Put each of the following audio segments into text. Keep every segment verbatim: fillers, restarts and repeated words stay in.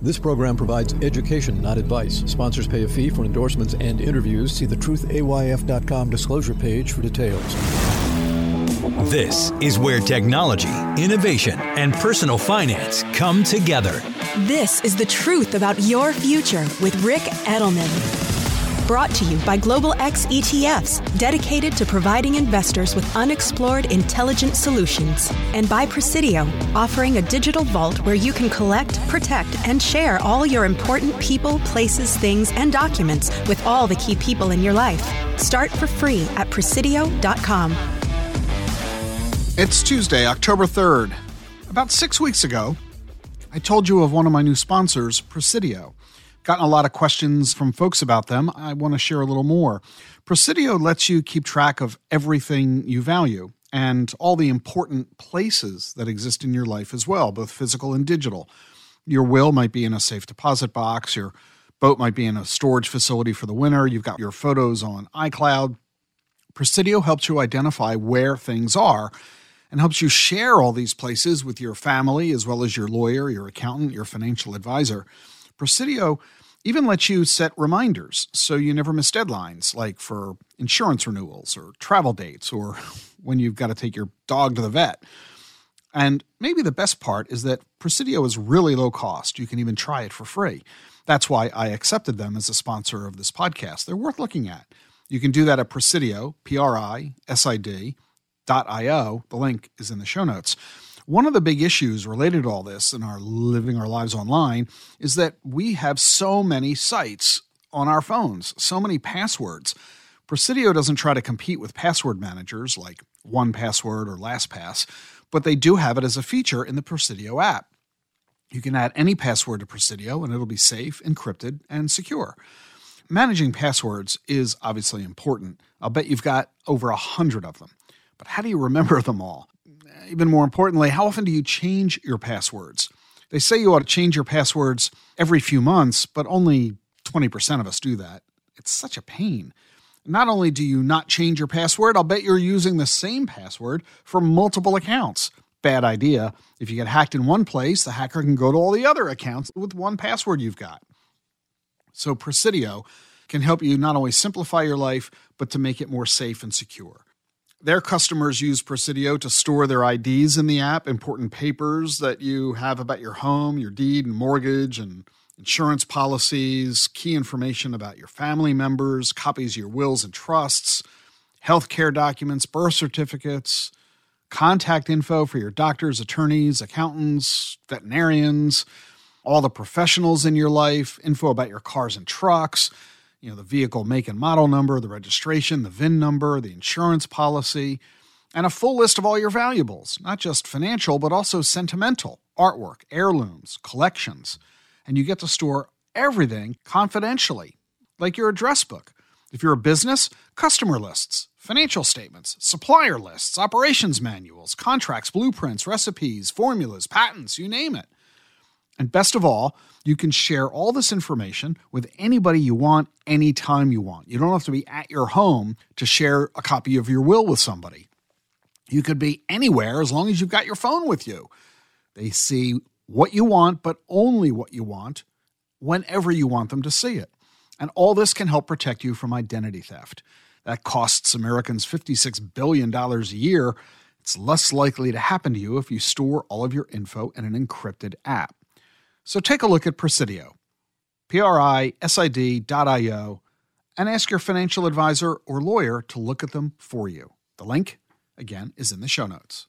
This program provides education, not advice. Sponsors pay a fee for endorsements and interviews. See the Truth A Y F dot com disclosure page for details. This is where technology, innovation, and personal finance come together. This is the truth about your future with Rick Edelman. Brought to you by Global X E T Fs, dedicated to providing investors with unexplored intelligent solutions. And by Prisidio, offering a digital vault where you can collect, protect, and share all your important people, places, things, and documents with all the key people in your life. Start for free at Prisidio dot com. It's Tuesday, October third. About six weeks ago, I told you of one of my new sponsors, Prisidio. Gotten a lot of questions from folks about them. I want to share a little more. Prisidio lets you keep track of everything you value and all the important places that exist in your life as well, both physical and digital. Your will might be in a safe deposit box. Your boat might be in a storage facility for the winter. You've got your photos on iCloud. Prisidio helps you identify where things are and helps you share all these places with your family, as well as your lawyer, your accountant, your financial advisor. Prisidio even lets you set reminders so you never miss deadlines, like for insurance renewals or travel dates or when you've got to take your dog to the vet. And maybe the best part is that Prisidio is really low cost. You can even try it for free. That's why I accepted them as a sponsor of this podcast. They're worth looking at. You can do that at Prisidio, P R I S I D, .io. The link is in the show notes. One of the big issues related to all this in our living our lives online is that we have so many sites on our phones, so many passwords. Prisidio doesn't try to compete with password managers like OnePassword or LastPass, but they do have it as a feature in the Prisidio app. You can add any password to Prisidio and it'll be safe, encrypted, and secure. Managing passwords is obviously important. I'll bet you've got over a hundred of them. But how do you remember them all? Even more importantly, how often do you change your passwords? They say you ought to change your passwords every few months, but only twenty percent of us do that. It's such a pain. Not only do you not change your password, I'll bet you're using the same password for multiple accounts. Bad idea. If you get hacked in one place, the hacker can go to all the other accounts with one password you've got. So Prisidio can help you not only simplify your life, but to make it more safe and secure. Their customers use Prisidio to store their I Ds in the app, important papers that you have about your home, your deed and mortgage and insurance policies, key information about your family members, copies of your wills and trusts, healthcare documents, birth certificates, contact info for your doctors, attorneys, accountants, veterinarians, all the professionals in your life, info about your cars and trucks, you know, the vehicle make and model number, the registration, the V I N number, the insurance policy, and a full list of all your valuables, not just financial, but also sentimental, artwork, heirlooms, collections. And you get to store everything confidentially, like your address book. If you're a business, customer lists, financial statements, supplier lists, operations manuals, contracts, blueprints, recipes, formulas, patents, you name it. And best of all, you can share all this information with anybody you want, anytime you want. You don't have to be at your home to share a copy of your will with somebody. You could be anywhere as long as you've got your phone with you. They see what you want, but only what you want, whenever you want them to see it. And all this can help protect you from identity theft. That costs Americans fifty-six billion dollars a year. It's less likely to happen to you if you store all of your info in an encrypted app. So take a look at Prisidio, P R I S I D dot I O, and ask your financial advisor or lawyer to look at them for you. The link, again, is in the show notes.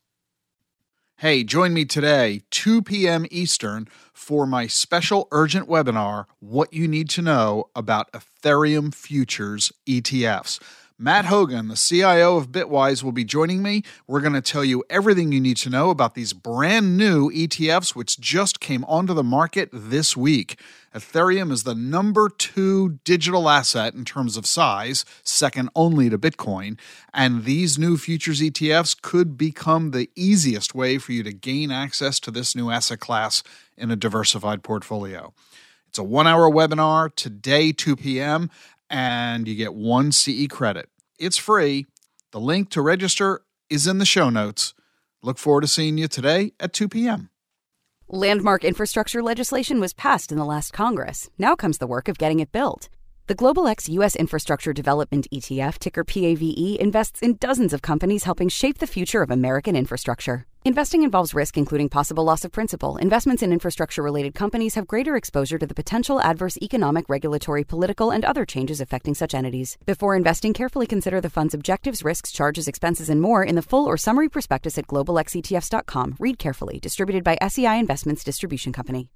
Hey, join me today, two p.m. Eastern, for my special urgent webinar, What You Need to Know About Ethereum Futures E T Fs. Matt Hougan, the C I O of Bitwise, will be joining me. We're going to tell you everything you need to know about these brand new E T Fs, which just came onto the market this week. Ethereum is the number two digital asset in terms of size, second only to Bitcoin. And these new futures E T Fs could become the easiest way for you to gain access to this new asset class in a diversified portfolio. It's a one-hour webinar today, two p.m., and you get one C E credit. It's free. The link to register is in the show notes. Look forward to seeing you today at two p.m. Landmark infrastructure legislation was passed in the last Congress. Now comes the work of getting it built. The Global X U S. Infrastructure Development E T F, ticker PAVE, invests in dozens of companies helping shape the future of American infrastructure. Investing involves risk, including possible loss of principal. Investments in infrastructure-related companies have greater exposure to the potential adverse economic, regulatory, political, and other changes affecting such entities. Before investing, carefully consider the fund's objectives, risks, charges, expenses, and more in the full or summary prospectus at global x e t f s dot com. Read carefully. Distributed by S E I Investments Distribution Company.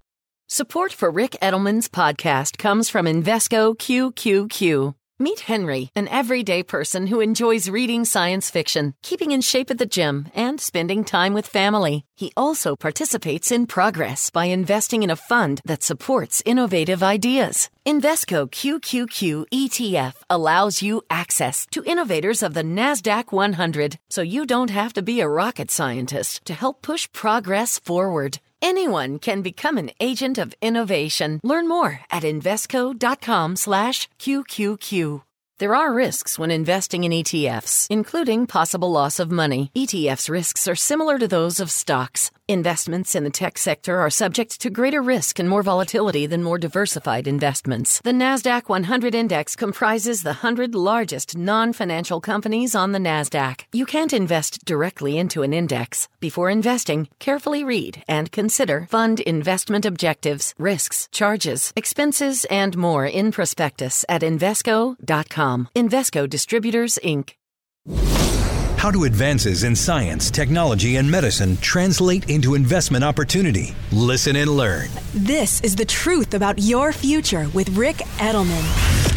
Support for Rick Edelman's podcast comes from Invesco Q Q Q. Meet Henry, an everyday person who enjoys reading science fiction, keeping in shape at the gym, and spending time with family. He also participates in Progress by investing in a fund that supports innovative ideas. Invesco Q Q Q E T F allows you access to innovators of the NASDAQ one hundred, so you don't have to be a rocket scientist to help push progress forward. Anyone can become an agent of innovation. Learn more at Invesco dot com slash Q Q Q. There are risks when investing in E T Fs, including possible loss of money. E T Fs' risks are similar to those of stocks. Investments in the tech sector are subject to greater risk and more volatility than more diversified investments. The NASDAQ one hundred index comprises the one hundred largest non-financial companies on the NASDAQ. You can't invest directly into an index. Before investing, carefully read and consider fund investment objectives, risks, charges, expenses, and more in prospectus at Invesco dot com. Invesco Distributors, Incorporated. How do advances in science, technology, and medicine translate into investment opportunity? Listen and learn. This is the truth about your future with Rick Edelman.